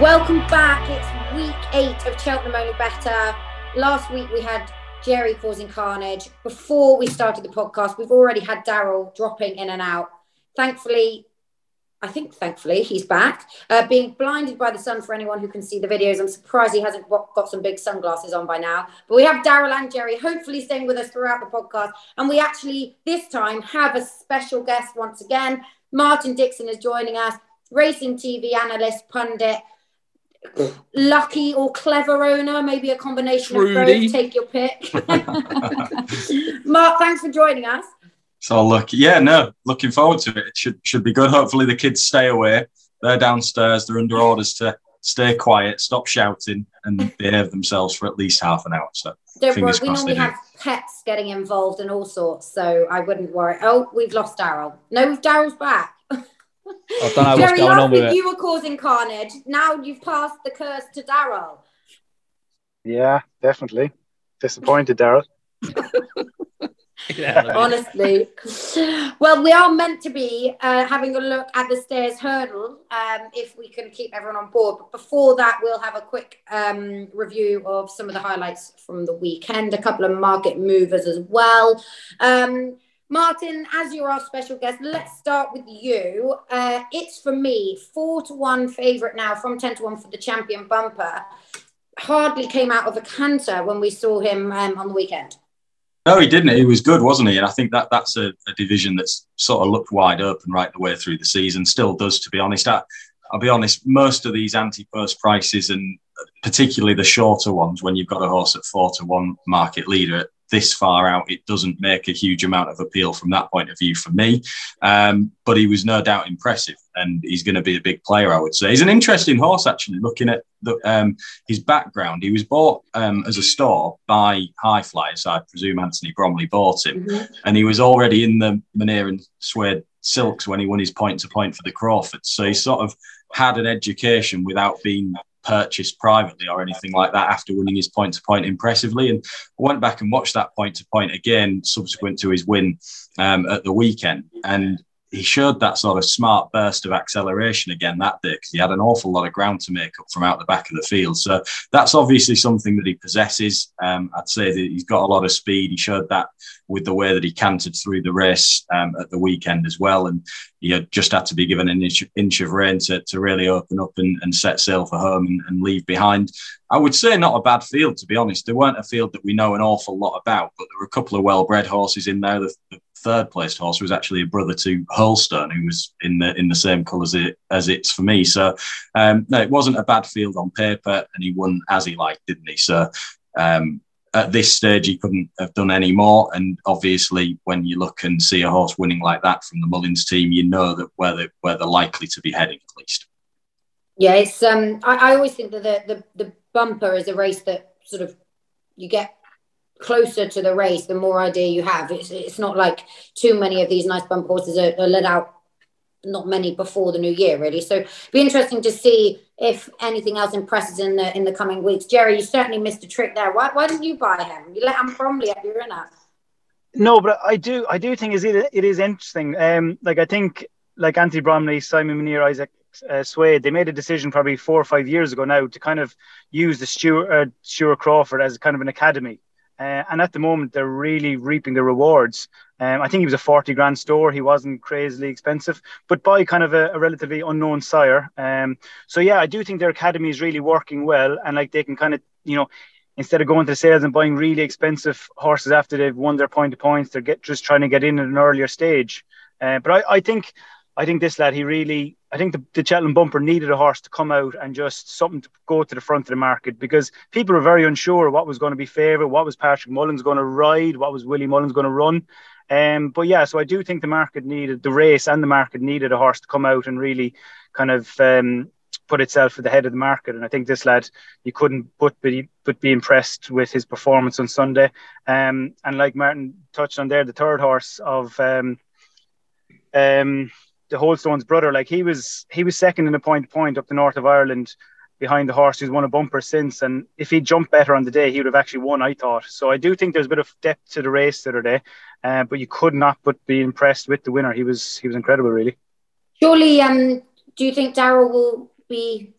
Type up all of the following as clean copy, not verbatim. Welcome back. It's week 8 of Cheltenham Only Better. Last week we had Jerry causing carnage. Before we started the podcast, we've already had Daryl dropping in and out. Thankfully, thankfully, he's back. Being blinded by the sun for anyone who can see the videos. I'm surprised he hasn't got some big sunglasses on by now. But we have Daryl and Jerry hopefully staying with us throughout the podcast. And we actually, this time, have a special guest once again. Martin Dixon is joining us, racing TV analyst, pundit, lucky or clever owner, maybe a combination of both. Take your pick. Mark, thanks for joining us. So lucky, yeah, no, looking forward to it. It should be good. Hopefully the kids stay away. They're downstairs. They're under orders to stay quiet, stop shouting, and behave themselves for at least half an hour. So don't worry, we normally have pets getting involved and all sorts, so I wouldn't worry. Oh, we've lost Daryl. No, Daryl's back. I don't know what's going on with it. You were causing carnage. Now you've passed the curse to Daryl. Yeah, definitely. Disappointed, Daryl. Honestly. Well, we are meant to be having a look at the Stairs Hurdle, if we can keep everyone on board. But before that, we'll have a quick review of some of the highlights from the weekend, a couple of market movers as well. Martin, as you're our special guest, let's start with you. It's, for me, 4-1 favourite now from 10-1 for the champion bumper. Hardly came out of a canter when we saw him on the weekend. No, he didn't. He was good, wasn't he? And I think that's a division that's sort of looked wide open right the way through the season. Still does, to be honest. I'll be honest, most of these anti-purse prices, and particularly the shorter ones, when you've got a horse at 4-1 market leader, this far out, it doesn't make a huge amount of appeal from that point of view for me. But he was no doubt impressive, and he's going to be a big player, I would say. He's an interesting horse, actually, looking at his background. He was bought as a store by High Flyers. I presume Anthony Bromley bought him. Mm-hmm. And he was already in the Maneer and Suede Silks when he won his point-to-point for the Crawfords. So he sort of had an education without being purchased privately or anything like that after winning his point-to-point impressively. And I went back and watched that point-to-point again subsequent to his win at the weekend, and he showed that sort of smart burst of acceleration again that day, because he had an awful lot of ground to make up from out the back of the field. So that's obviously something that he possesses. I'd say that he's got a lot of speed. He showed that with the way that he cantered through the race at the weekend as well. And he had just had to be given an inch of rain to really open up and set sail for home and leave behind. I would say not a bad field, to be honest. There weren't a field that we know an awful lot about, but there were a couple of well-bred horses in there. The third-placed horse was actually a brother to Hurlstone, who was in the same colours as it's for me. So, no, it wasn't a bad field on paper, and he won as he liked, didn't he? So, at this stage, he couldn't have done any more. And obviously, when you look and see a horse winning like that from the Mullins team, you know that where they're likely to be heading, at least. Yeah, it's. I always think that the bumper is a race that sort of you get closer to the race, the more idea you have. It's not like too many of these nice bump horses are let out, not many before the new year, really. So it'll be interesting to see if anything else impresses in the coming weeks. Jerry, you certainly missed a trick there. Why didn't you buy him? You let him Bromley up your inner. No, but I do think it is interesting. I think Anthony Bromley, Simon Munir, Isaac Suede, they made a decision probably 4 or 5 years ago now to kind of use the Stuart Crawford as kind of an academy. And at the moment, they're really reaping the rewards. I think he was a 40 grand store. He wasn't crazily expensive, but by kind of a relatively unknown sire. So, yeah, I do think their academy is really working well. And they can kind of, instead of going to sales and buying really expensive horses after they've won their point-to-points, they're just trying to get in at an earlier stage. But I think this lad, the Cheltenham bumper needed a horse to come out and just something to go to the front of the market, because people were very unsure what was going to be favourite, what was Patrick Mullins going to ride, what was Willie Mullins going to run. But yeah, so I do think the market needed a horse to come out and really kind of put itself at the head of the market. And I think this lad, you couldn't but be impressed with his performance on Sunday. And like Martin touched on there, the third horse of the Holstone's brother, he was second in a point-to-point up the north of Ireland behind the horse who's won a bumper since. And if he jumped better on the day, he would have actually won, I thought. So I do think there's a bit of depth to the race the other day, but you could not but be impressed with the winner. He was incredible, really. Surely, do you think Daryl will be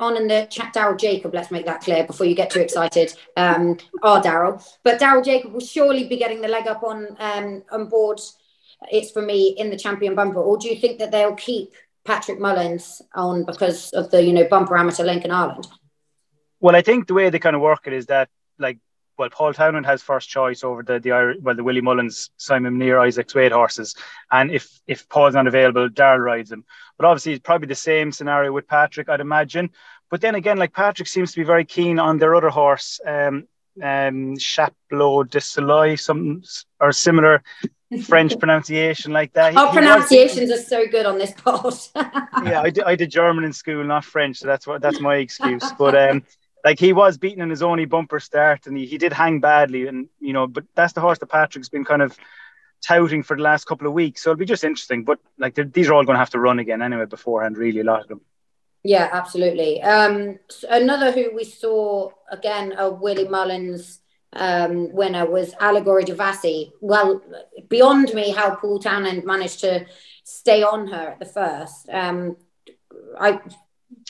on in the chat, Daryl Jacob, let's make that clear before you get too excited, our Daryl. But Daryl Jacob will surely be getting the leg up on board, it's for me, in the champion bumper. Or do you think that they'll keep Patrick Mullins on because of the, you know, bumper amateur Lincoln Ireland? Well, I think the way they kind of work it is that, like, well, Paul Townend has first choice over the Willie Mullins, Simon Muir, Isaac's Wade horses. And if Paul's not available, Darrell rides him. But obviously, it's probably the same scenario with Patrick, I'd imagine. But then again, like, Patrick seems to be very keen on their other horse, Chapelot de Soleil, something or similar French pronunciation like that. Our pronunciations are so good on this pod. Yeah, I did German in school, not French. So that's my excuse. But like, he was beaten in his only bumper start, and he did hang badly, and you know, but that's the horse that Patrick's been kind of touting for the last couple of weeks, so it'll be just interesting. But like, these are all going to have to run again anyway beforehand, really, a lot of them. Yeah, absolutely. So another who we saw again a Willie Mullins winner was Allegorie de Vassy. Well, beyond me how Paul Townend managed to stay on her at the first.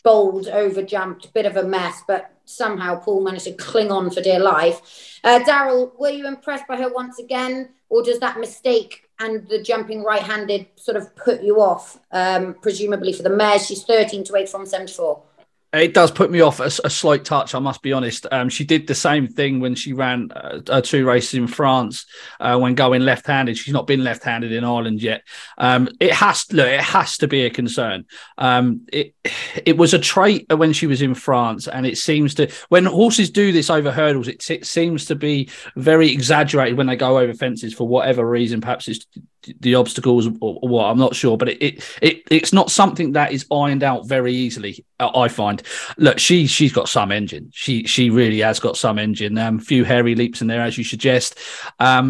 Bold, over-jumped, bit of a mess, but somehow Paul managed to cling on for dear life. Daryl, were you impressed by her once again, or does that mistake and the jumping right-handed sort of put you off, presumably for the mare? She's 13/8 from 74. It does put me off a slight touch, I must be honest. She did the same thing when she ran two races in France when going left-handed. She's not been left-handed in Ireland yet. It has to be a concern. It was a trait when she was in France, and it seems to, when horses do this over hurdles, it seems to be very exaggerated when they go over fences for whatever reason. Perhaps it's the obstacles or what, I'm not sure, but it's not something that is ironed out very easily, I find. Look, she's got some engine. She really has got some engine. Few hairy leaps in there, as you suggest.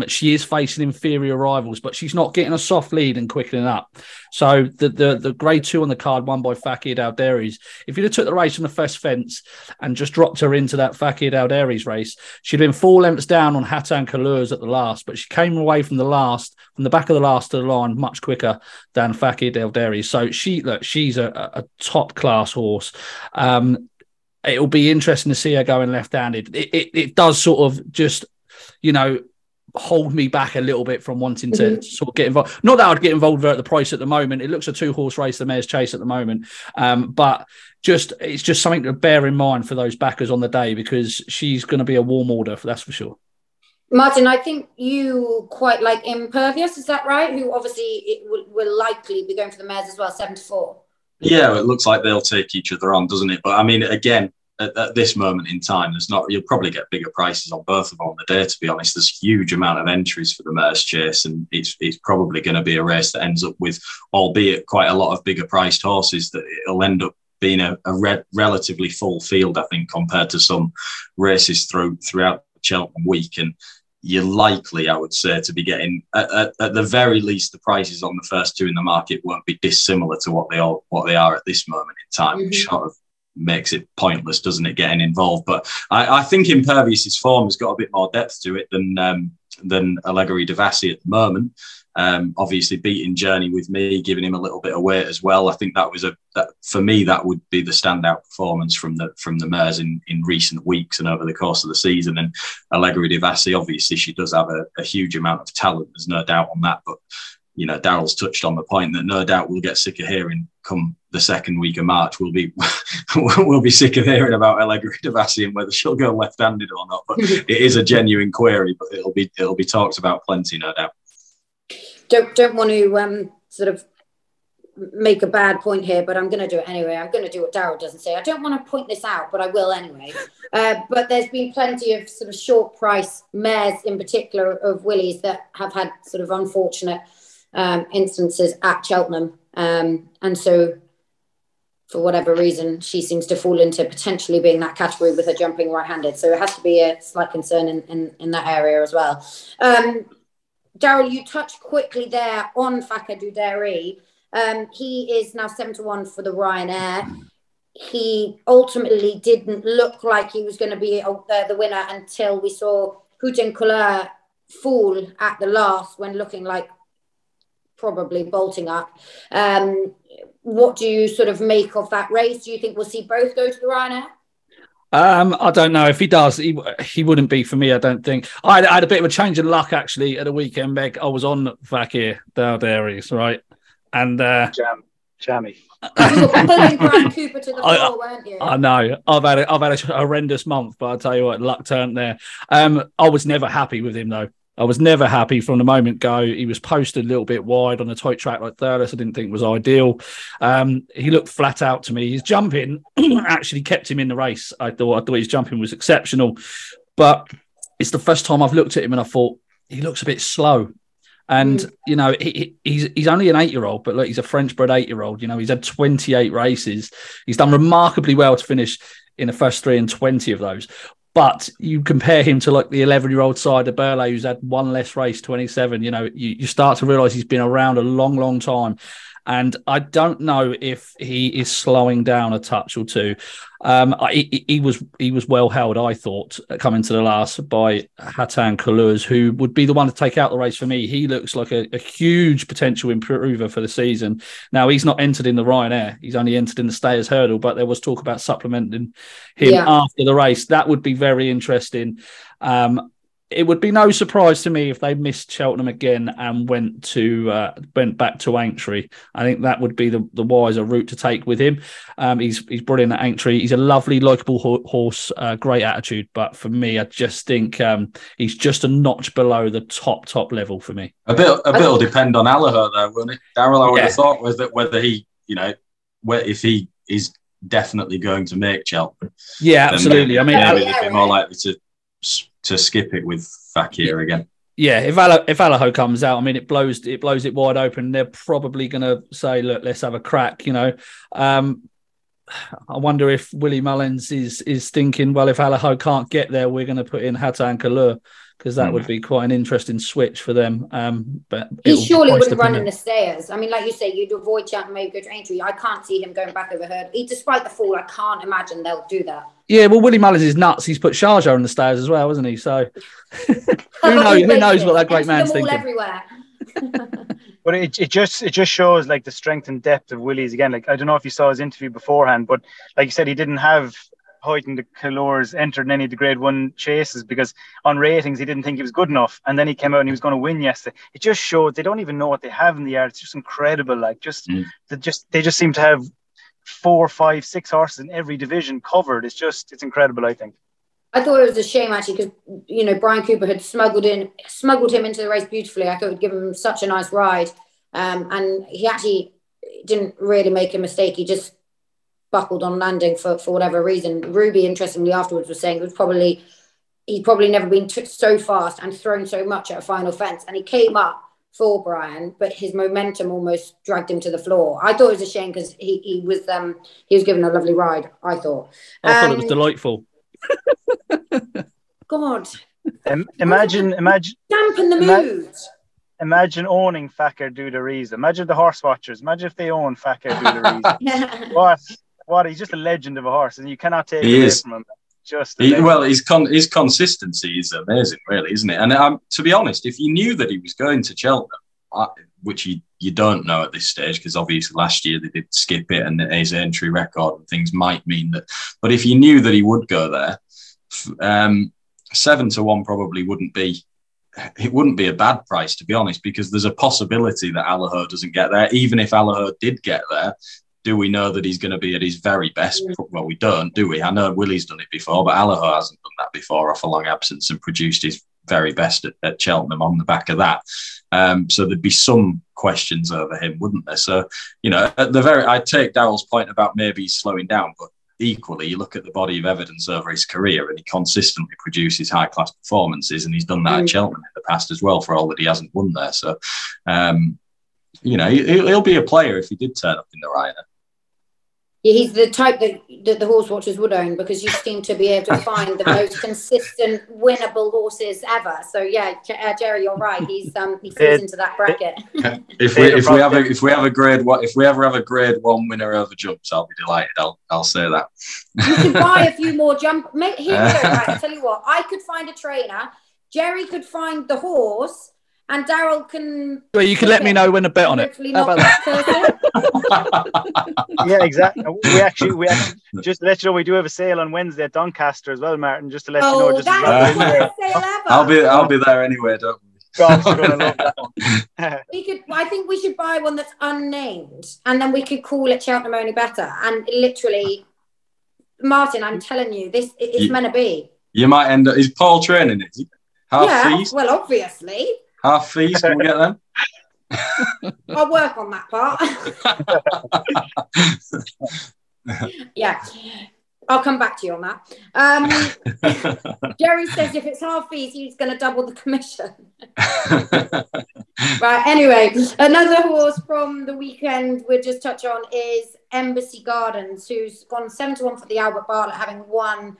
She is facing inferior rivals, but she's not getting a soft lead and quickening up. So the grade two on the card, won by Fakir d'Oudairies. If you'd have took the race from the first fence and just dropped her into that Fakir d'Oudairies race, she'd been 4 lengths down on Hatan Kalours at the last, but she came away from the back of the last to the line much quicker than Fakir d'Oudairies. So she's a top class horse. It'll be interesting to see her going left-handed. It does sort of just, you know, hold me back a little bit from wanting to sort of get involved. Not that I'd get involved at the price at the moment. It looks a 2-horse race, the Mayor's Chase at the moment. But it's just something to bear in mind for those backers on the day, because she's going to be a warm order, that's for sure. Martin, I think you quite like Impervious, is that right? Who obviously will likely be going for the mares as well, 7/4. Yeah, it looks like they'll take each other on, doesn't it? But I mean, again, at this moment in time, you'll probably get bigger prices on both of them on the day, to be honest. There's a huge amount of entries for the Mares Chase, and it's probably going to be a race that ends up with, albeit quite a lot of bigger priced horses, that it'll end up being a relatively full field, I think, compared to some races throughout Cheltenham week. And you're likely, I would say, to be getting at the very least the prices on the first two in the market won't be dissimilar to what they are at this moment in time, which sort of makes it pointless, doesn't it, getting involved? But I think Impervious's form has got a bit more depth to it than Allegorie de Vassy at the moment. Obviously beating Journey with Me, giving him a little bit of weight as well. I think that was for me, that would be the standout performance from the mares in recent weeks and over the course of the season. And Allegorie de Vassy, obviously she does have a huge amount of talent. There's no doubt on that. But, you know, Daryl's touched on the point that no doubt we'll get sick of hearing come the second week of March. We'll be sick of hearing about Allegorie de Vassy and whether she'll go left-handed or not. But it is a genuine query, but it'll be talked about plenty, no doubt. Don't want to sort of make a bad point here, but I'm going to do it anyway. I'm going to do what Daryl doesn't say. I don't want to point this out, but I will anyway. But there's been plenty of sort of short price mares in particular of Willies that have had sort of unfortunate instances at Cheltenham. And so for whatever reason, she seems to fall into potentially being that category with her jumping right-handed. So it has to be a slight concern in that area as well. Daryl, you touched quickly there on Fakir d'Oudairies. He is now 7/1 for the Ryanair. He ultimately didn't look like he was going to be the winner until we saw Houghton Couleur fall at the last when looking like probably bolting up. what do you sort of make of that race? Do you think we'll see both go to the Ryanair? I don't know. If he does, he wouldn't be for me, I don't think. I had a bit of a change in luck, actually, at the weekend, Meg. I was on Fakir d'Oudairies, right? And Jammy. You were pulling Brian Cooper to the floor, weren't you? I know. I've had a horrendous month, but I'll tell you what, luck turned there. I was never happy with him, though. I was never happy from the moment go. He was posted a little bit wide on a tight track like Thurles. I didn't think was ideal. He looked flat out to me. His jumping actually kept him in the race. I thought his jumping was exceptional, but it's the first time I've looked at him and I thought he looks a bit slow. And, you know, he's only an 8-year-old, but look, he's a French-bred 8-year-old. You know, he's had 28 races. He's done remarkably well to finish in the first 3 and 20 of those. But you compare him to like the 11-year-old Sire du Berlais, who's had one less race, 27. You know, you start to realise he's been around a long, long time. And I don't know if he is slowing down a touch or two. He was well held, I thought, coming to the last by Hatan Kalouz, who would be the one to take out the race for me. He looks like a huge potential improver for the season. Now, he's not entered in the Ryanair. He's only entered in the Stayers Hurdle, but there was talk about supplementing him after the race. That would be very interesting. It would be no surprise to me if they missed Cheltenham again and went back to Aintree. I think that would be the wiser route to take with him. He's brilliant at Aintree. He's a lovely, likeable horse, great attitude. But for me, I just think he's just a notch below the top level for me. A bit will depend on Allaho, though, won't it? Darryl, I would have thought was that whether he, you know, if he is definitely going to make Cheltenham. Yeah, absolutely. They'd be more likely to skip it with Fakir again. Yeah, if Allaho comes out, I mean, it blows it wide open. They're probably going to say, look, let's have a crack, you know. I wonder if Willie Mullins is thinking, well, if Allaho can't get there, we're going to put in Hatan Kalouz, because that would be quite an interesting switch for them. But he surely wouldn't run in the Stayers. I mean, like you say, you'd avoid Cheltenham, maybe go to Aintree. I can't see him going back over Hurdle. Despite the fall, I can't imagine they'll do that. Yeah, well, Willie Mullins is nuts. He's put Sharjah on the Stayers as well, hasn't he? So who knows what that great man's thinking. Everywhere. But it just shows like the strength and depth of Willie's again. Like, I don't know if you saw his interview beforehand, but like you said, he didn't have Hoyton de Kalouz entered in any of the Grade 1 chases because on ratings he didn't think he was good enough, and then he came out and he was going to win yesterday. It just showed they don't even know what they have in the yard. It's just incredible. Like they just seem to have 4, 5, 6 horses in every division covered. It's incredible, I think. I thought it was a shame, actually, because, you know, Brian Cooper had smuggled him into the race beautifully. I thought it would give him such a nice ride. And he actually didn't really make a mistake. He just buckled on landing for whatever reason. Ruby, interestingly, afterwards was saying he'd probably never been so fast and thrown so much at a final fence. And he came up for Brian, but his momentum almost dragged him to the floor. I thought it was a shame because he was given a lovely ride, I thought. I thought it was delightful. God, imagine dampen the mood. Imagine owning Fakir d'Oudairies. Imagine the horse watchers. Imagine if they own Fakir d'Oudairies. What? He's just a legend of a horse, and you cannot take it away from him. His consistency is amazing, really, isn't it? And to be honest, if you knew that he was going to Cheltenham, which you don't know at this stage, because obviously last year they did skip it and his entry record and things might mean that. But if you knew that he would go there, 7-1 probably wouldn't be a bad price, to be honest, because there's a possibility that Allaho doesn't get there. Even if Allaho did get there, do we know that he's going to be at his very best? Well, we don't, do we? I know Willie's done it before, but Allaho hasn't done that before off a long absence and produced his very best at Cheltenham on the back of that. So there'd be some questions over him, wouldn't there? So, you know, I take Daryl's point about maybe slowing down, but equally, you look at the body of evidence over his career and he consistently produces high-class performances, and he's done that at Cheltenham in the past as well, for all that he hasn't won there. So, you know, he'll be a player if he did turn up in the Ryanair. Yeah, he's the type that the horse watchers would own, because you seem to be able to find the most consistent, winnable horses ever. So yeah, Jerry, you're right. He fits into that bracket. If we ever have a Grade 1 winner over jumps, I'll be delighted. I'll say that. You can buy a few more jump. Here we go. Right, I tell you what, I could find a trainer. Jerry could find the horse. And Daryl can... Well, you can let me know when to bet on it. How about that? Yeah, exactly. We actually just to let you know, we do have a sale on Wednesday at Doncaster as well, Martin, just to let you know. Just I'll be there anyway, don't we? Gosh, you're going to love that one. I think we should buy one that's unnamed, and then we could call it Cheltenham Only Better. And literally, Martin, I'm telling you, it's meant to be. You might end up... Is Paul training it? Half feast? Well, obviously. Half fees, can we get them? I'll work on that part. Yeah, I'll come back to you on that. Jerry says if it's half fees, he's going to double the commission. Right, anyway, another horse from the weekend we'll just touch on is Embassy Gardens, who's gone 7-1 for the Albert Bartlett, having won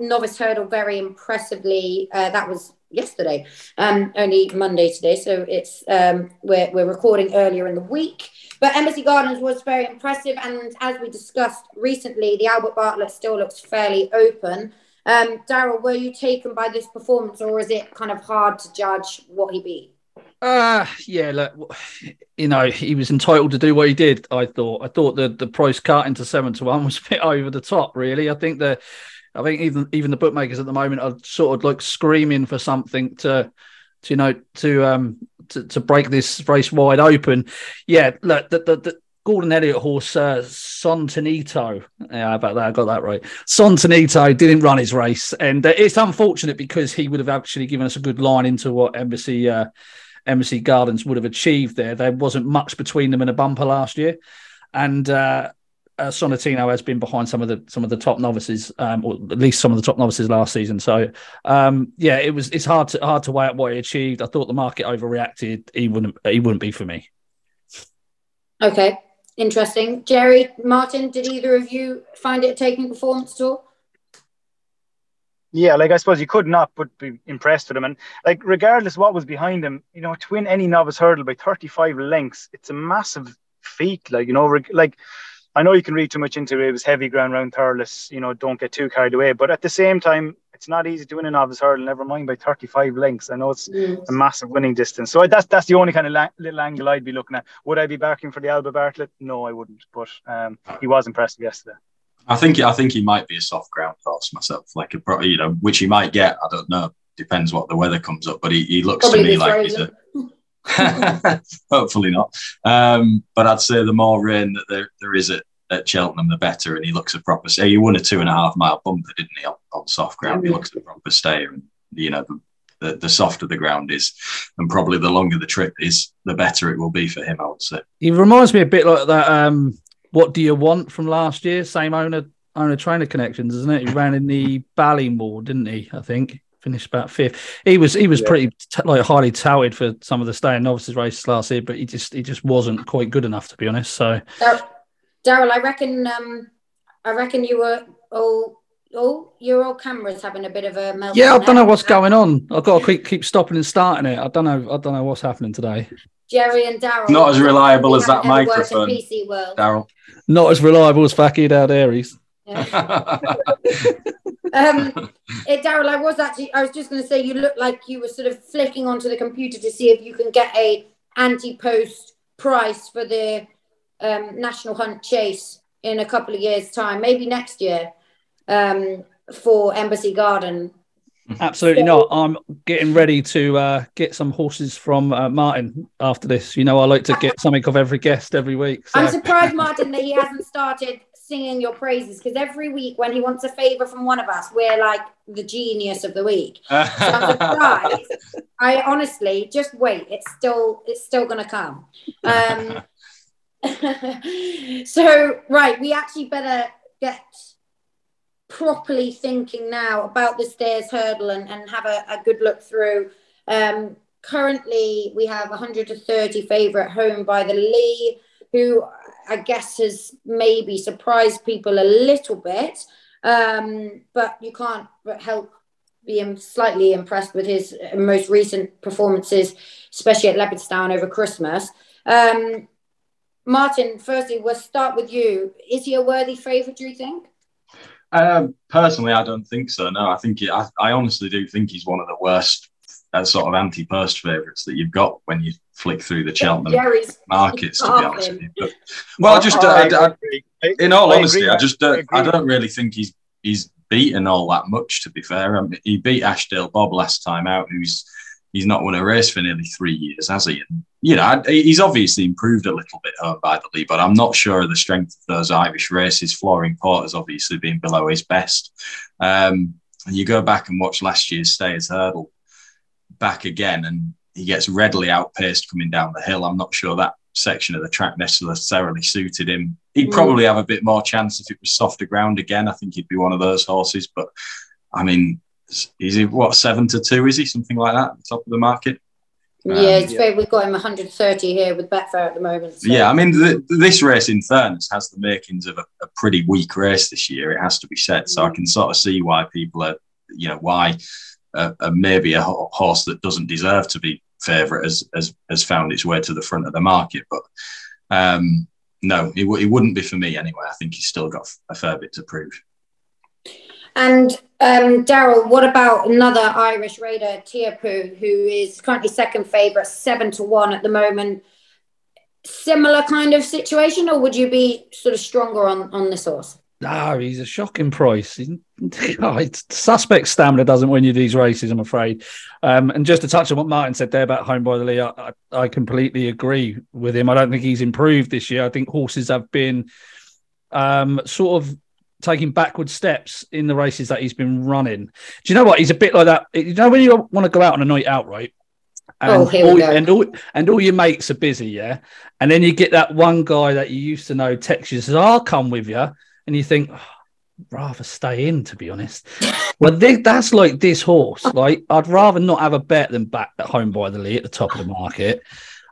Novice Hurdle very impressively. That was yesterday, only Monday today, so it's we're recording earlier in the week. But Embassy Gardens was very impressive, and as we discussed recently, the Albert Bartlett still looks fairly open. Daryl, were you taken by this performance, or is it kind of hard to judge what he beat? Yeah, look, you know, he was entitled to do what he did. I thought the price cut into 7-1 was a bit over the top, really. I think even the bookmakers at the moment are sort of like screaming for something to break this race wide open. Yeah, look, the Gordon Elliott horse Sontanito. Yeah, about that, I got that right. Sontanito didn't run his race, and it's unfortunate because he would have actually given us a good line into what Embassy Gardens would have achieved there. There wasn't much between them and a bumper last year, and Sonatino has been behind some of the top novices, or at least some of the top novices last season. So, yeah, it's hard to weigh up what he achieved. I thought the market overreacted. He wouldn't be for me. Okay, interesting. Jerry, Martin, did either of you find it a taking performance at all? Yeah, like I suppose you could not but be impressed with him, and like regardless of what was behind him, you know, to win any novice hurdle by 35 lengths, it's a massive feat. Like, you know, I know you can read too much into it. It was heavy ground round Thurles, you know, don't get too carried away. But at the same time, it's not easy to win a novice hurdle, never mind by 35 lengths. I know it's a massive winning distance. So that's the only kind of little angle I'd be looking at. Would I be backing for the Albert Bartlett? No, I wouldn't. But he was impressive yesterday. I think he might be a soft ground horse myself, like a, you know, which he might get. I don't know. Depends what the weather comes up. But he looks probably to me like he's a... Hopefully not. But I'd say the more rain that there is at Cheltenham, the better. And he looks a proper stayer. He won a 2.5 mile bumper, didn't he, on soft ground? Mm-hmm. He looks a proper stayer. And, you know, the softer the ground is, and probably the longer the trip is, the better it will be for him, I would say. He reminds me a bit like that. What do you want from last year? Same owner trainer connections, isn't it? He ran in the Ballymore, didn't he? I think. Finished about fifth. He was pretty highly touted for some of the staying novices races last year, but he just wasn't quite good enough, to be honest. So, Daryl, I reckon you were your old camera's having a bit of a meltdown. Yeah, I don't know what's going on. I've got to keep stopping and starting it. I don't know what's happening today. Jerry and Daryl, not as reliable as that microphone. Daryl, not as reliable as Fakir d'Oudairies. Yeah. Daryl, I was just going to say, you looked like you were sort of flicking onto the computer to see if you can get a anti-post price for the National Hunt Chase in a couple of years' time, maybe next year, for Embassy Garden. Absolutely not. I'm getting ready to get some horses from Martin after this. You know, I like to get something of every guest every week. So. I'm surprised, Martin, that he hasn't started singing your praises, because every week when he wants a favour from one of us, we're like the genius of the week. So I'm surprised. I honestly, just wait. It's still going to come. So, right, we actually better get properly thinking now about the Stairs Hurdle and have a good look through. Currently, we have 130 favourite Home by the Lee, who I guess has maybe surprised people a little bit, but you can't help being slightly impressed with his most recent performances, especially at Leopardstown over Christmas. Martin, firstly, we'll start with you. Is he a worthy favourite, do you think? Personally, I don't think so, no. I honestly do think he's one of the worst sort of anti-post favourites that you've got when you flick through the Cheltenham markets, to be honest with you. But, well, I don't really think he's beaten all that much, to be fair. I mean, he beat Ashdale Bob last time out, who's not won a race for nearly 3 years, has he? And, you know, he's obviously improved a little bit Home by the Lee, but I'm not sure of the strength of those Irish races. Flooring Port has obviously been below his best. And you go back and watch last year's Stayers Hurdle back again, and he gets readily outpaced coming down the hill. I'm not sure that section of the track necessarily suited him. He'd probably have a bit more chance if it was softer ground again. I think he'd be one of those horses, but I mean, is he, what, 7-2, is he? Something like that, at the top of the market? Yeah, we've got him 130 here with Betfair at the moment. So. Yeah, I mean, this race, in fairness, has the makings of a pretty weak race this year, it has to be said. So I can sort of see why people are, you know, why maybe a horse that doesn't deserve to be favourite has found its way to the front of the market. But no, it wouldn't be for me anyway. I think he's still got a fair bit to prove. And Daryl, what about another Irish raider, Teahupoo, who is currently second favourite, 7-1 at the moment? Similar kind of situation, or would you be sort of stronger on this horse? No, he's a shocking price. Suspect stamina doesn't win you these races, I'm afraid. And just to touch on what Martin said there about Home by the Lee, I completely agree with him. I don't think he's improved this year. I think horses have been sort of taking backward steps in the races that he's been running. Do you know what? He's a bit like that. You know when you want to go out on a night out, right? And, all your mates are busy, yeah? And then you get that one guy that you used to know texts you, says, I'll come with you. And you think, oh, I'd rather stay in, to be honest. Well, that's like this horse. Like, I'd rather not have a bet than back at Home by the Lee at the top of the market.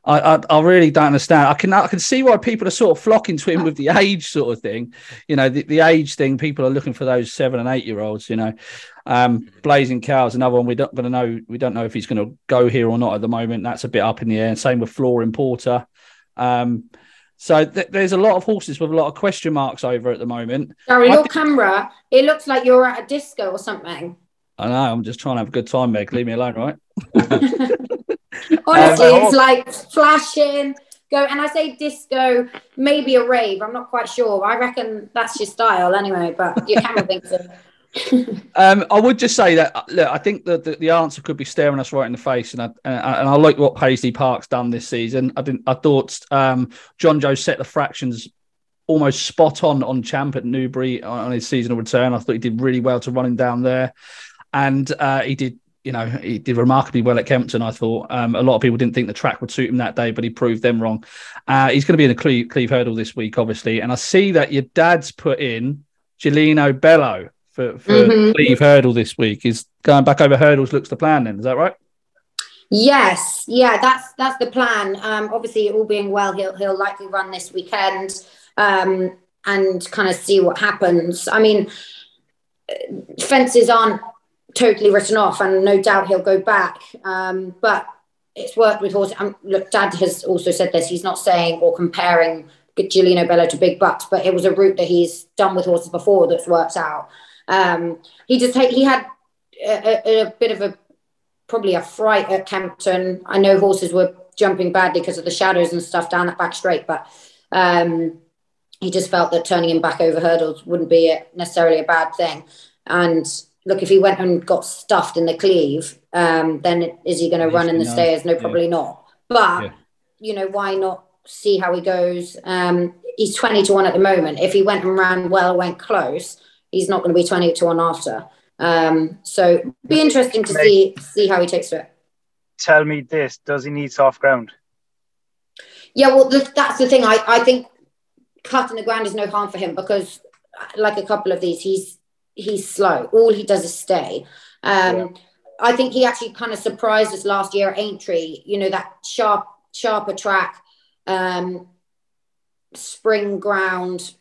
I really don't understand. I can see why people are sort of flocking to him with the age sort of thing. You know, the age thing, people are looking for those 7 and 8 year olds, you know. Blazing Cow's another one. We don't know if he's going to go here or not at the moment. That's a bit up in the air. And same with Flooring Porter. So there's a lot of horses with a lot of question marks over at the moment. Sorry, your camera, it looks like you're at a disco or something. I know. I'm just trying to have a good time, Meg. Leave me alone, right? Honestly, it's like flashing, go, and I say disco, maybe a rave. I'm not quite sure. I reckon that's your style anyway, but your camera thinks so. I would just say that, look, I think that the answer could be staring us right in the face, and I like what Paisley Park's done this season. I thought John Joe set the fractions almost spot on Champ at Newbury on his seasonal return. I thought he did really well to run him down there, and he did remarkably well at Kempton, I thought. A lot of people didn't think the track would suit him that day, but he proved them wrong. He's going to be in the Cleeve Hurdle this week, obviously. And I see that your dad's put in Giglionovello for Cleeve Hurdle this week. Is going back over hurdles looks the plan then, is that right? Yes. Yeah, that's the plan. Obviously, all being well, he'll likely run this weekend and kind of see what happens. I mean, fences aren't totally written off, and no doubt he'll go back. But it's worked with horses. Look, Dad has also said this. He's not saying or comparing Giglionovello to Big Bucks, but it was a route that he's done with horses before that's worked out. He had a bit of probably a fright at Kempton. I know horses were jumping badly because of the shadows and stuff down that back straight, but he just felt that turning him back over hurdles wouldn't be necessarily a bad thing. And look, if he went and got stuffed in the Cleeve, then is he going to run in the Stayers? No, probably not. But, you know, why not see how he goes? He's 20-1 at the moment. If he went and ran well, went close, he's not going to be 20-1 after. So it'll be interesting to see how he takes to it. Tell me this, does he need soft ground? Yeah, well, that's the thing. I think cutting the ground is no harm for him because, like a couple of these, he's slow. All he does is stay. I think he actually kind of surprised us last year at Aintree. You know, that sharper track, spring ground.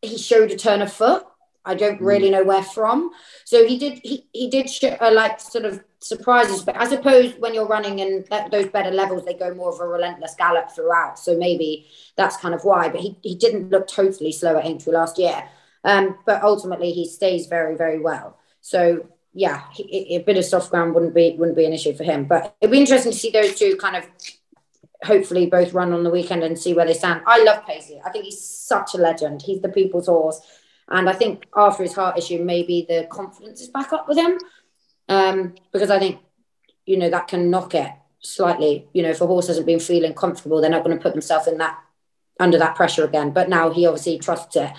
He showed a turn of foot. I don't really know where from. So he did surprise us. But I suppose when you're running in those better levels, they go more of a relentless gallop throughout. So maybe that's kind of why. But he didn't look totally slow at Aintree last year. But ultimately, he stays very, very well. So yeah, a bit of soft ground wouldn't be an issue for him. But it'd be interesting to see those two kind of hopefully both run on the weekend and see where they stand. I love Paisley. I think he's such a legend. He's the people's horse. And I think after his heart issue, maybe the confidence is back up with him. Because I think, you know, that can knock it slightly. You know, if a horse hasn't been feeling comfortable, they're not going to put themselves in that, under that pressure again. But now he obviously trusts it.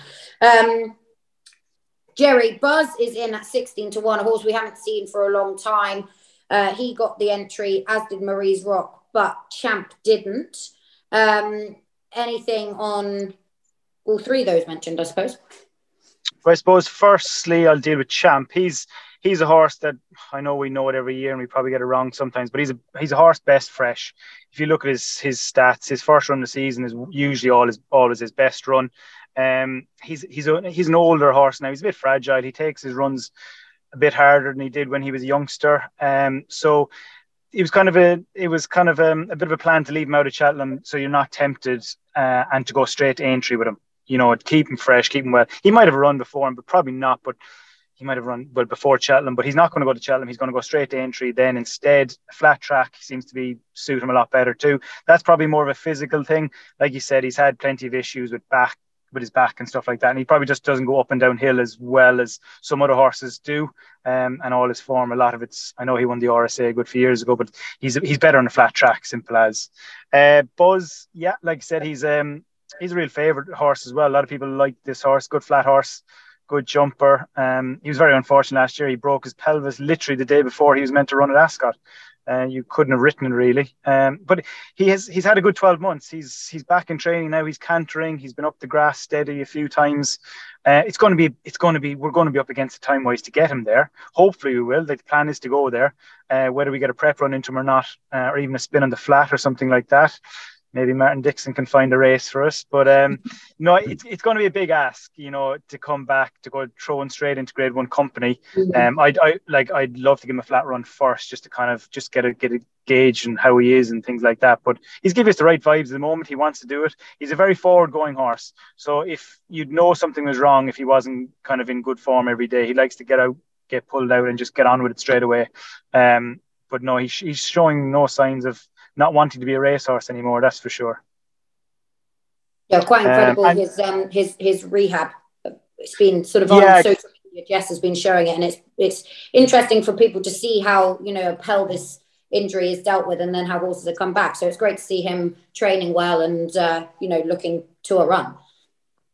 Jerry, Buzz is in at 16-1, a horse we haven't seen for a long time. He got the entry, as did Marie's Rock, but Champ didn't. Anything on all three of those mentioned, I suppose? Well, I suppose firstly I'll deal with Champ. He's a horse that I know we know it every year and we probably get it wrong sometimes, but he's a horse best fresh. If you look at his stats, his first run of the season is usually always his best run. He's an older horse now. He's a bit fragile. He takes his runs a bit harder than he did when he was a youngster. So it was kind of a bit of a plan to leave him out of Cheltenham so you're not tempted and to go straight to Aintree with him. You know, keep him fresh, keep him well. He might have run before him, but probably not. But he might have run well before Cheltenham, but he's not going to go to Cheltenham. He's going to go straight to Aintree. Then instead, flat track seems to be suit him a lot better too. That's probably more of a physical thing. Like you said, he's had plenty of issues with his back and stuff like that. And he probably just doesn't go up and down hill as well as some other horses do. And all his form, a lot of it's, I know he won the RSA a good few years ago, but he's better on a flat track, simple as. Buzz, yeah, like I said, he's a real favourite horse as well. A lot of people like this horse, good flat horse. Good jumper. He was very unfortunate last year. He broke his pelvis literally the day before he was meant to run at Ascot. You couldn't have written it really. But he's had a good 12 months. He's back in training now. He's cantering. He's been up the grass steady a few times. We're going to be up against the time wise to get him there. Hopefully we will. The plan is to go there. Whether we get a prep run into him or not, or even a spin on the flat or something like that. Maybe Martin Dixon can find a race for us, but no, it's going to be a big ask, you know, to come back to go throwing straight into Grade One company. I'd love to give him a flat run first, just to kind of just get a gauge on how he is and things like that. But he's giving us the right vibes at the moment. He wants to do it. He's a very forward-going horse, so if you'd know something was wrong if he wasn't kind of in good form every day. He likes to get out, get pulled out, and just get on with it straight away. But no, he's showing no signs of not wanting to be a racehorse anymore, that's for sure. Yeah, quite incredible. His rehab, it's been sort of on social media. Jess has been showing it, and it's interesting for people to see how, you know, a pelvis injury is dealt with, and then how horses have come back. So it's great to see him training well and you know, looking to a run.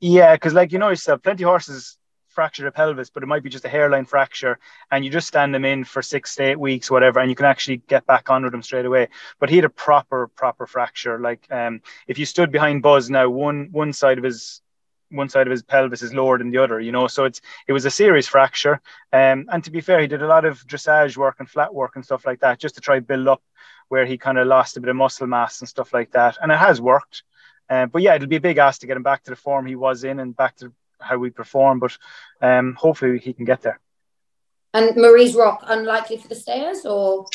Yeah, because like you know yourself, plenty of horses fracture a pelvis, but it might be just a hairline fracture and you just stand them in for 6 to 8 weeks, whatever, and you can actually get back on with them straight away. But he had a proper fracture. Like if you stood behind Buzz now, one side of his pelvis is lower than the other, you know, so it was a serious fracture. And to be fair, he did a lot of dressage work and flat work and stuff like that just to try build up where he kind of lost a bit of muscle mass and stuff like that, and it has worked. But yeah, it'll be a big ask to get him back to the form he was in and back to how we perform, but hopefully he can get there. And Marie's Rock, unlikely for the stayers, or?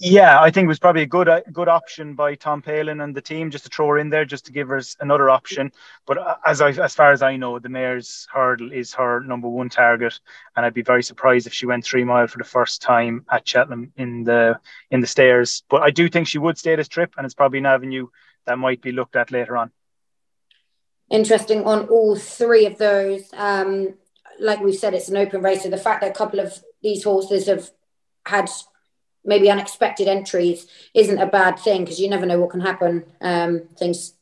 Yeah, I think it was probably a good option by Tom Palin and the team just to throw her in there, just to give her another option. But as far as I know, the Mayor's Hurdle is her #1 target, and I'd be very surprised if she went 3 mile for the first time at Cheltenham in the stayers. But I do think she would stay this trip, and it's probably an avenue that might be looked at later on. Interesting on all three of those. Like we've said, it's an open race. So the fact that a couple of these horses have had maybe unexpected entries isn't a bad thing, because you never know what can happen. Things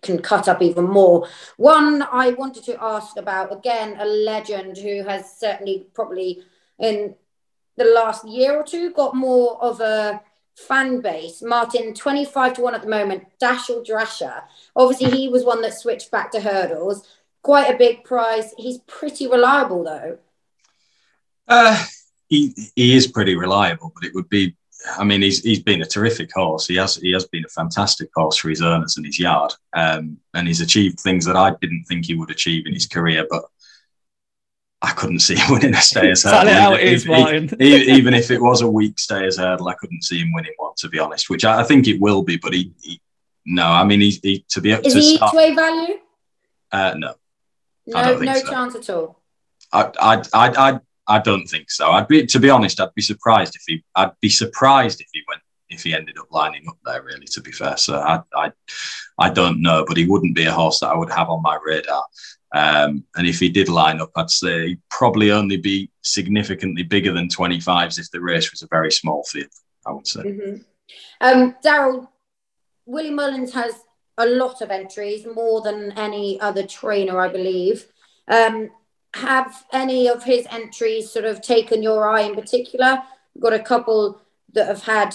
can cut up even more. One I wanted to ask about, again, a legend who has certainly probably in the last year or two got more of a fan base. Martin, 25-1 at the moment, Dashel Drasher. Obviously he was one that switched back to hurdles. Quite a big prize. He's pretty reliable though. He is pretty reliable, but it would be, I mean, he's been a terrific horse. He has been a fantastic horse for his earners and his yard, and he's achieved things that I didn't think he would achieve in his career, but I couldn't see him winning a stayers hurdle. Even if it was a weak stayers hurdle, I couldn't see him winning one, to be honest. Which I think it will be, but he to be able to. Is he each way value? No, I don't think so. Chance at all. I I don't think so. I'd be surprised if he went if he ended up lining up there, really, to be fair. So I don't know, but he wouldn't be a horse that I would have on my radar. And if he did line up, I'd say he'd probably only be significantly bigger than 25s if the race was a very small field, I would say. Mm-hmm. Daryl, Willie Mullins has a lot of entries, more than any other trainer, I believe. Have any of his entries sort of taken your eye in particular? We've got a couple that have had,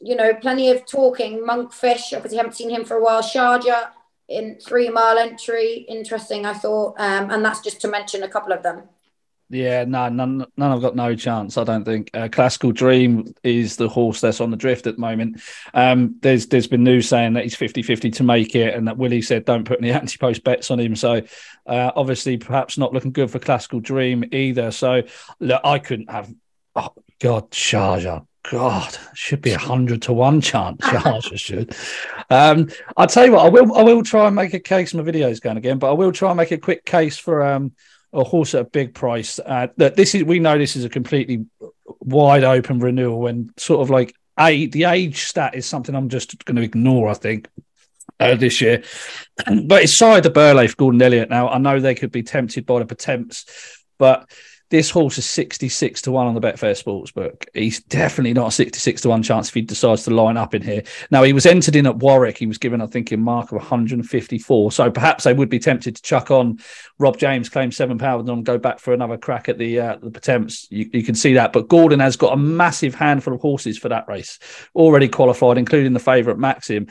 you know, plenty of talking. Monkfish, obviously haven't seen him for a while. Sharjah in 3 mile entry, interesting, I thought. And that's just to mention a couple of them. Yeah, no, none have got no chance, I don't think. Classical Dream is the horse that's on the drift at the moment. There's been news saying that he's 50-50 to make it, and that Willie said don't put any anti-post bets on him. So obviously perhaps not looking good for Classical Dream either. So look, I couldn't have... Oh, God, Sharjah. God, should be 100 to 1 chance. Sharjah should. I'll tell you what, I will try and make a case. My video's going again, but I will try and make a quick case for... a horse at a big price. This is a completely wide open renewal, and sort of like the age stat is something I'm just going to ignore, I think, this year. But it's Sire du Berlais for Gordon Elliott now. I know they could be tempted by the Potemps, but this horse is 66 to 1 on the Betfair Sportsbook. He's definitely not a 66 to 1 chance if he decides to line up in here. Now, he was entered in at Warwick. He was given, I think, a mark of 154. So perhaps they would be tempted to chuck on. Rob James claimed £7 and go back for another crack at the Potemps. You can see that. But Gordon has got a massive handful of horses for that race, already qualified, including the favourite Maxim.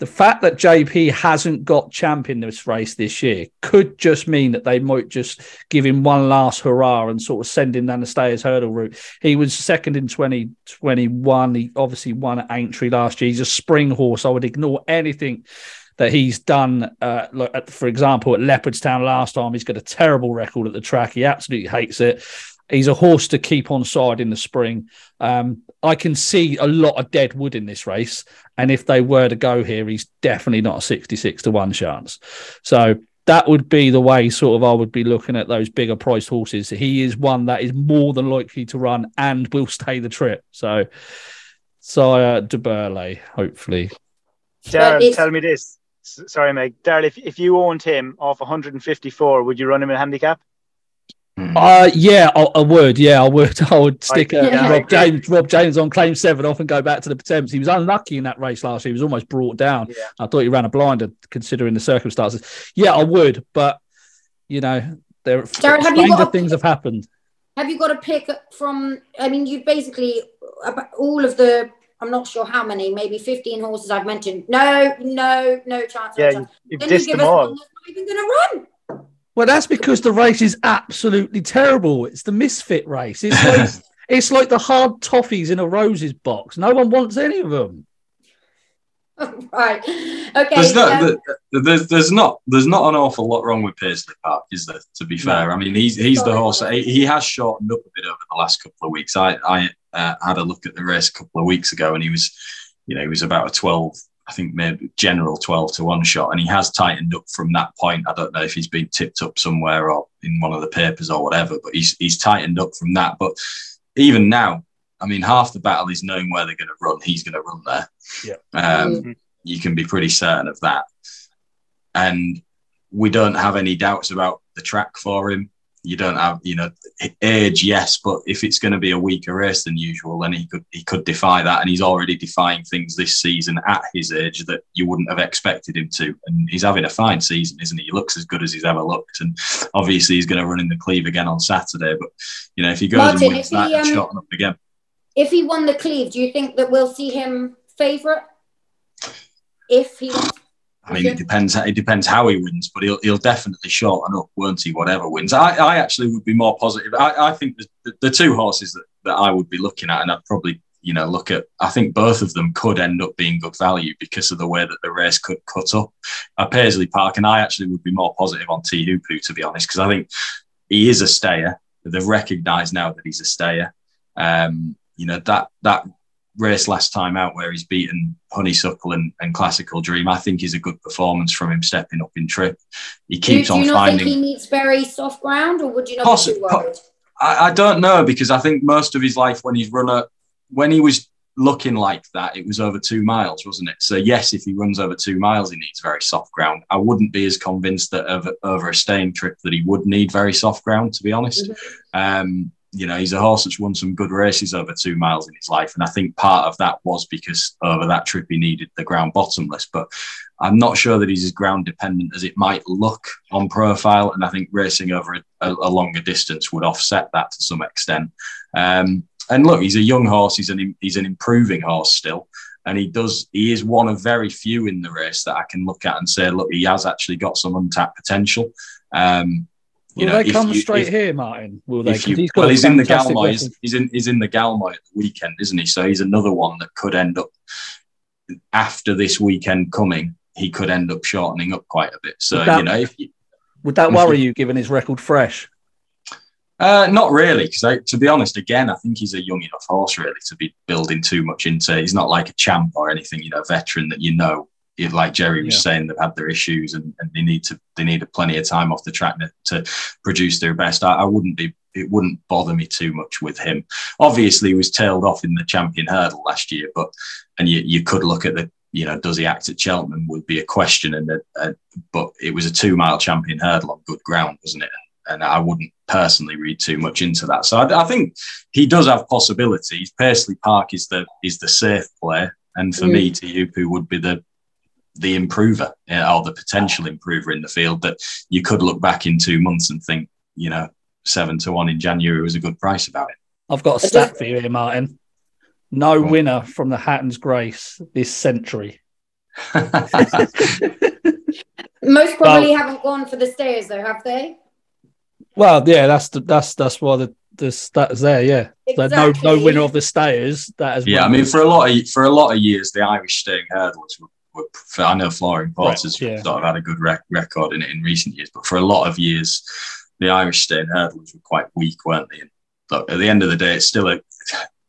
The fact that JP hasn't got Champ in this race this year could just mean that they might just give him one last hurrah and sort of send him down the Stayers Hurdle route. He was second in 2021. He obviously won at Aintree last year. He's a spring horse. I would ignore anything that he's done. For example, at Leopardstown last time, he's got a terrible record at the track. He absolutely hates it. He's a horse to keep on side in the spring. I can see a lot of dead wood in this race. And if they were to go here, he's definitely not a 66 to 1 chance. So that would be the way sort of I would be looking at those bigger priced horses. He is one that is more than likely to run and will stay the trip. So Sire du Berlais, hopefully. Darren, tell me this. Sorry, Meg. Darren, if you owned him off 154, would you run him in a handicap? I would. I would stick Rob James on claim 7 off and go back to the Potemps. He was unlucky in that race last year. He was almost brought down. Yeah. I thought he ran a blinder considering the circumstances. Yeah, I would, but you know, there stranger things have happened. Have you got a pick from? I mean, you basically all of the. I'm not sure how many, maybe 15 horses I've mentioned. No chance. Yeah, no chance. You've dissed them all. Not even going to run. Well, that's because the race is absolutely terrible. It's the misfit race. It's like the hard toffees in a roses box. No one wants any of them. Right. Okay. There's not an awful lot wrong with Paisley Park, is there? To be fair, I mean he's the horse. He has shortened up a bit over the last couple of weeks. I had a look at the race a couple of weeks ago, and he was about a 12. I think maybe general 12 to 1 shot, and he has tightened up from that point. I don't know if he's been tipped up somewhere or in one of the papers or whatever, but he's tightened up from that. But even now, I mean, half the battle is knowing where they're going to run. He's going to run there. Yeah, you can be pretty certain of that. And we don't have any doubts about the track for him. You don't have, age, yes, but if it's going to be a weaker race than usual, then he could defy that, and he's already defying things this season at his age that you wouldn't have expected him to. And he's having a fine season, isn't he? He looks as good as he's ever looked, and obviously he's going to run in the Cleeve again on Saturday. But if he goes Martin, and wins that, and shot up again. If he won the Cleeve, do you think that we'll see him favourite? If he. I mean, it depends how he wins, but he'll definitely shorten up, won't he, whatever wins. I actually would be more positive. I think the two horses that I would be looking at, and I'd probably, look at, I think both of them could end up being good value because of the way that the race could cut up at Paisley Park. And I actually would be more positive on Teahupoo, to be honest, because I think he is a stayer. They've recognised now that he's a stayer. That race last time out where he's beaten Honeysuckle and Classical Dream, I think is a good performance from him stepping up in trip. He keeps on finding... Do you not think he needs very soft ground, or would you not be too worried? I don't know, because I think most of his life when he was looking like that, it was over 2 miles, wasn't it? So yes, if he runs over 2 miles, he needs very soft ground. I wouldn't be as convinced that over a staying trip that he would need very soft ground, to be honest. You know, he's a horse that's won some good races over 2 miles in his life, and I think part of that was because over that trip he needed the ground bottomless, but I'm not sure that he's as ground dependent as it might look on profile, and I think racing over a longer distance would offset that to some extent. And look, he's a young horse. He's an improving horse still. And he is one of very few in the race that I can look at and say, look, he has actually got some untapped potential. Martin? Will they? He's in the Galmoy. He's in the Galmoy at the weekend, isn't he? So he's another one that could end up, after this weekend coming, he could end up shortening up quite a bit. So, would that worry you, given his record fresh? Not really, because to be honest, again, I think he's a young enough horse really to be building too much into. He's not like a Champ or anything, veteran that like Jerry was saying, they've had their issues and they need plenty of time off the track to produce their best. It wouldn't bother me too much with him. Obviously, he was tailed off in the Champion Hurdle last year, and you could look at does he act at Cheltenham would be a question, but it was a 2 mile Champion Hurdle on good ground, wasn't it? And I wouldn't personally read too much into that. So I think he does have possibilities. Paisley Park is the safe play, and for me, Teahupoo would be the improver or the potential improver in the field that you could look back in 2 months and think, 7-1 in January was a good price about it. I've got a stat for you here, Martin. No winner from the Hatton's Grace this century. Most probably haven't gone for the stairs, though, have they? Well, yeah, that's why the stat is there. Yeah, exactly. No winner of the stayers. That is. Yeah, I mean, for a lot of years, the Irish staying hurdlers were I know Flooring Port has sort of had a good record in it in recent years, but for a lot of years, the Irish staying hurdlers were quite weak, weren't they? And look, at the end of the day, it's still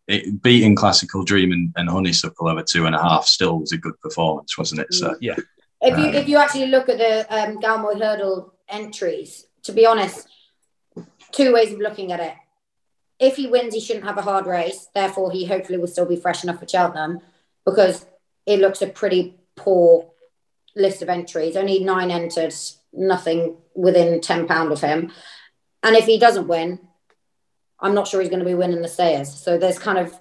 beating Classical Dream and Honeysuckle over 2.5 still was a good performance, wasn't it? So yeah, if you actually look at the Galmoy Hurdle entries, to be honest. Two ways of looking at it. If he wins, he shouldn't have a hard race. Therefore, he hopefully will still be fresh enough for Cheltenham, because it looks a pretty poor list of entries. Only 9 entered, nothing within £10 of him. And if he doesn't win, I'm not sure he's going to be winning the Stayers. So there's kind of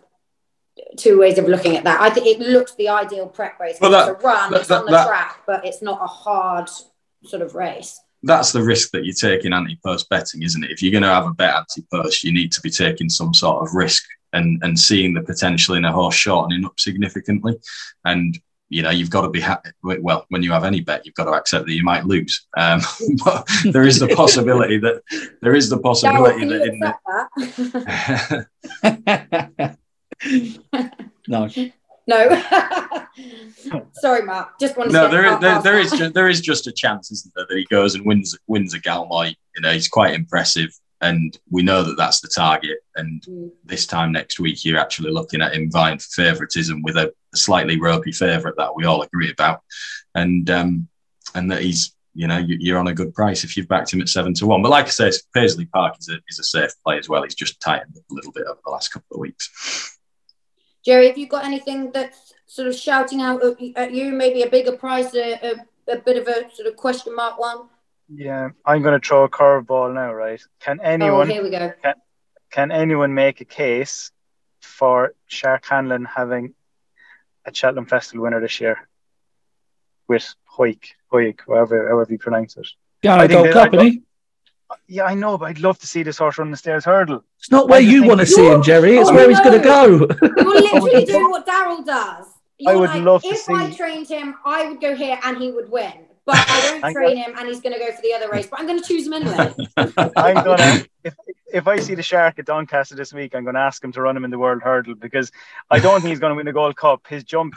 two ways of looking at that. I think it looks the ideal prep race. Well, it's a run, it's on the track, but it's not a hard sort of race. That's the risk that you take in anti-purse betting, isn't it? If you're going to have a bet anti-purse, you need to be taking some sort of risk and seeing the potential in a horse shortening up significantly. And, you've got to be happy. Well, when you have any bet, you've got to accept that you might lose. But there is the possibility that... There is the possibility that... No. Sorry, Mark. Just wanted to. No, there is just a chance, isn't there, that he goes and wins a Galmoy. He's quite impressive, and we know that that's the target. And this time next week, you're actually looking at him vying for favouritism with a slightly ropey favourite that we all agree about, and that he's you're on a good price if you've backed him at 7-1. But like I say, Paisley Park is a safe play as well. He's just tightened up a little bit over the last couple of weeks. Jerry, have you got anything that's sort of shouting out at you? Maybe a bigger price, a bit of a sort of question mark one? Yeah, I'm going to throw a curveball now, right? Can anyone? Oh, here we go. Can anyone make a case for Shark Hanlon having a Cheltenham Festival winner this year with Hoik, however you pronounce it? Yeah, I don't company. Yeah, I know, but I'd love to see this horse run the stairs hurdle. It's not where you want to see him, Jerry. It's where he's going to go. You're literally doing what Daryl does. I would love to see. If I trained him, I would go here and he would win. But I don't train him and he's going to go for the other race. But I'm going to choose him anyway. If I see the Shark at Doncaster this week, I'm going to ask him to run him in the World Hurdle, because I don't think he's going to win the Gold Cup. His jump...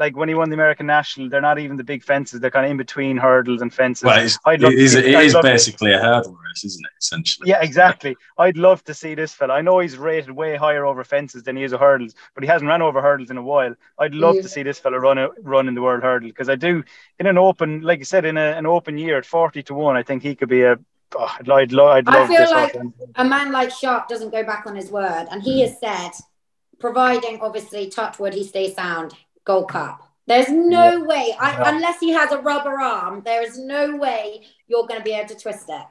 Like when he won the American National, they're not even the big fences. They're kind of in between hurdles and fences. Well, it is basically a hurdle race, isn't it, essentially? Yeah, exactly. I'd love to see this fella. I know he's rated way higher over fences than he is at hurdles, but he hasn't ran over hurdles in a while. I'd love to see this fella run in the World Hurdle, because I do, in an open, like you said, in an open year at 40-1, I think he could be a I'd love I feel this like weekend. A man like Sharp doesn't go back on his word, and he has said, providing obviously touchwood he stays sound, Gold Cup. There's no way, unless he has a rubber arm, there is no way you're going to be able to twist it.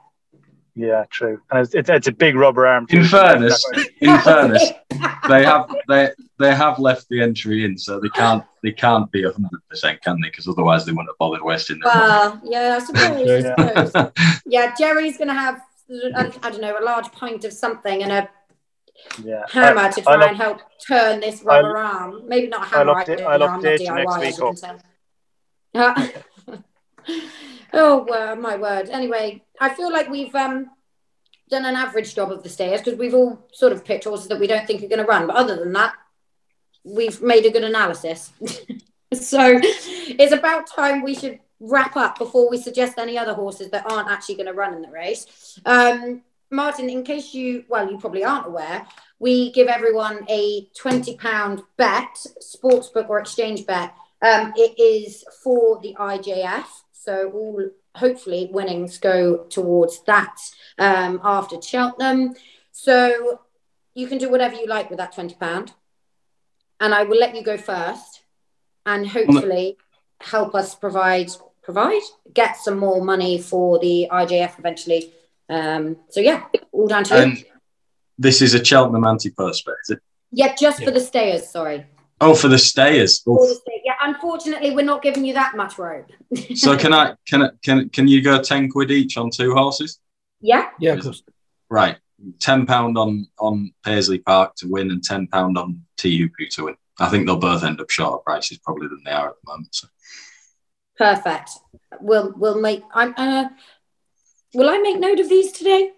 Yeah, true. And it's a big rubber arm. In fairness, they have left the entry in, so they can't be 100%, can they? Because otherwise they wouldn't have bothered wasting their money. Yeah, I suppose. Yeah, Jerry's going to have I don't know, a large pint of something and a hammer to try and help turn this rubber arm. Maybe not a hammer. I next week. Oh, my word. Anyway, I feel like we've done an average job of the stayers because we've all sort of picked horses that we don't think are going to run. But other than that, we've made a good analysis. So it's about time we should wrap up before we suggest any other horses that aren't actually going to run in the race. Martin, in case you probably aren't aware, we give everyone a £20 bet, sportsbook or exchange bet. It is for the IJF. So all, hopefully, winnings go towards that after Cheltenham. So you can do whatever you like with that £20. And I will let you go first and hopefully help us get some more money for the IJF eventually. All down to you. This is a Cheltenham anti-prospect, is it? Yeah, for the stayers, sorry. Oh, for the stayers. Yeah, unfortunately, we're not giving you that much rope. So can you go 10 quid each on two horses? Yeah. Yeah, of course. Right. £10 on Paisley Park to win and £10 on Teahupoo to win. I think they'll both end up shorter prices probably than they are at the moment. So. Perfect. We'll make... will I make note of these today?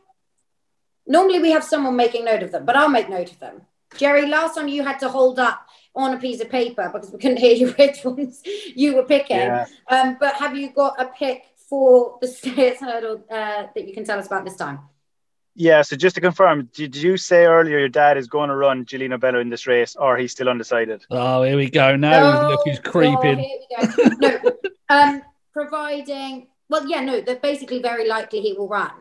Normally we have someone making note of them, but I'll make note of them. Jerry, last time you had to hold up on a piece of paper because we couldn't hear you which ones you were picking. Yeah. But have you got a pick for the Stayers Hurdle that you can tell us about this time? Yeah, so just to confirm, did you say earlier your dad is going to run Giglionovello in this race, or he's still undecided? Oh, here we go. Now look who's creeping. Oh, here we go. They're basically very likely he will run.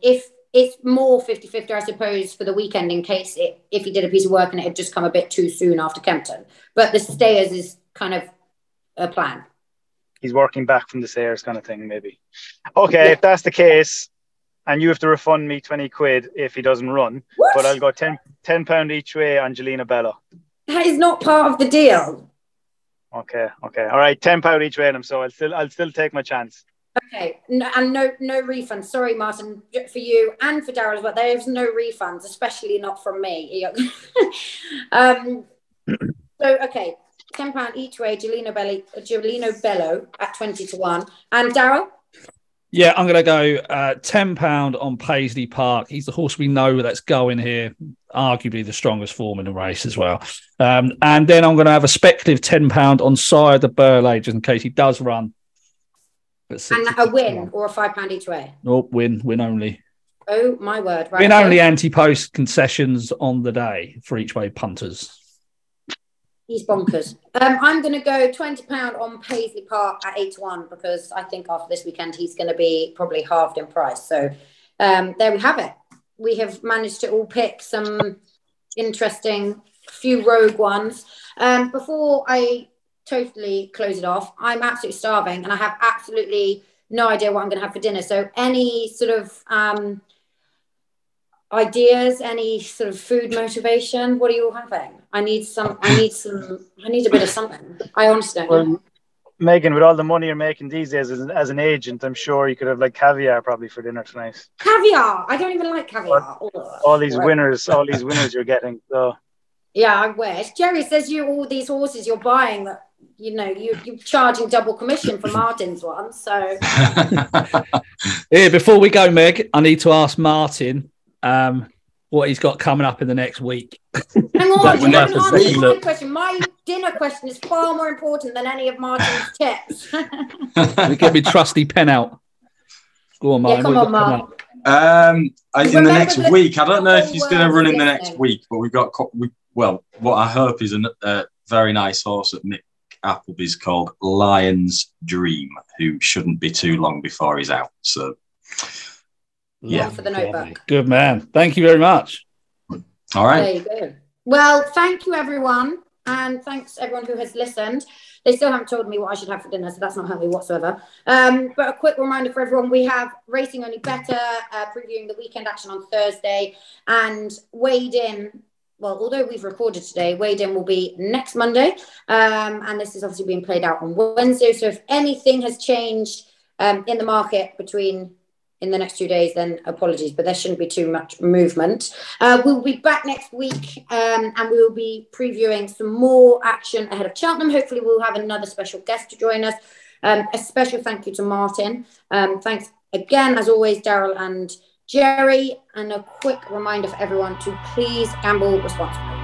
If it's more 50-50, I suppose, for the weekend in case if he did a piece of work and it had just come a bit too soon after Kempton. But the stayers is kind of a plan. He's working back from the stayers kind of thing, maybe. Okay, If that's the case, and you have to refund me 20 quid if he doesn't run, what? But I'll go £10 each way on Giglionovello. That is not part of the deal. Okay. All right, £10 each way on him, so I'll still take my chance. Okay, no refunds. Sorry, Martin, for you and for Darryl as well. There's no refunds, especially not from me. Okay, £10 each way, Giglionovello at 20 to 1. And Darryl? Yeah, I'm going to go £10 on Paisley Park. He's the horse we know that's going here, arguably the strongest form in the race as well. And then I'm going to have a speculative £10 on Sire du Berlais, just in case he does run. And a win or a £5 each way? Nope, win only. Oh, my word. Right. Win only anti-post concessions on the day for each way punters. He's bonkers. I'm going to go £20 on Paisley Park at 8 to 1 because I think after this weekend he's going to be probably halved in price. So there we have it. We have managed to all pick some interesting few rogue ones. Before I totally close it off, I'm absolutely starving and I have absolutely no idea what I'm going to have for dinner. So any sort of ideas, any sort of food motivation? What are you all having? I need a bit of something. I honestly don't know. Megan, with all the money you're making these days as an agent, I'm sure you could have like caviar probably for dinner tonight. Caviar? I don't even like caviar. All these winners you're getting. So yeah, I wish. Jerry says all these horses you're buying that you're charging double commission for Martin's one. So yeah, before we go, Meg, I need to ask Martin what he's got coming up in the next week. Hang on, you haven't answered my question. My dinner question is far more important than any of Martin's tips. We get me trusty pen out. Go on, Martin. Come on, Martin. In the next week, I don't know if he's going to run in the next week, but we've got. What I hope is a very nice horse at Nick Appleby's called Lion's Dream, who shouldn't be too long before he's out. So Yeah, for the notebook. Good man. Thank you very much. All right. There you go. Well, thank you, everyone. And thanks, everyone who has listened. They still haven't told me what I should have for dinner, so that's not helping whatsoever. But a quick reminder for everyone, we have Racing Only Better, previewing the weekend action on Thursday. And Wade In, well, although we've recorded today, Wade In will be next Monday. And this is obviously being played out on Wednesday. So if anything has changed in the market between... in the next 2 days, then apologies, but there shouldn't be too much movement. We'll be back next week, and we will be previewing some more action ahead of Cheltenham. Hopefully we'll have another special guest to join us. A special thank you to Martin. Thanks again, as always, Daryl and Jerry. And a quick reminder for everyone to please gamble responsibly.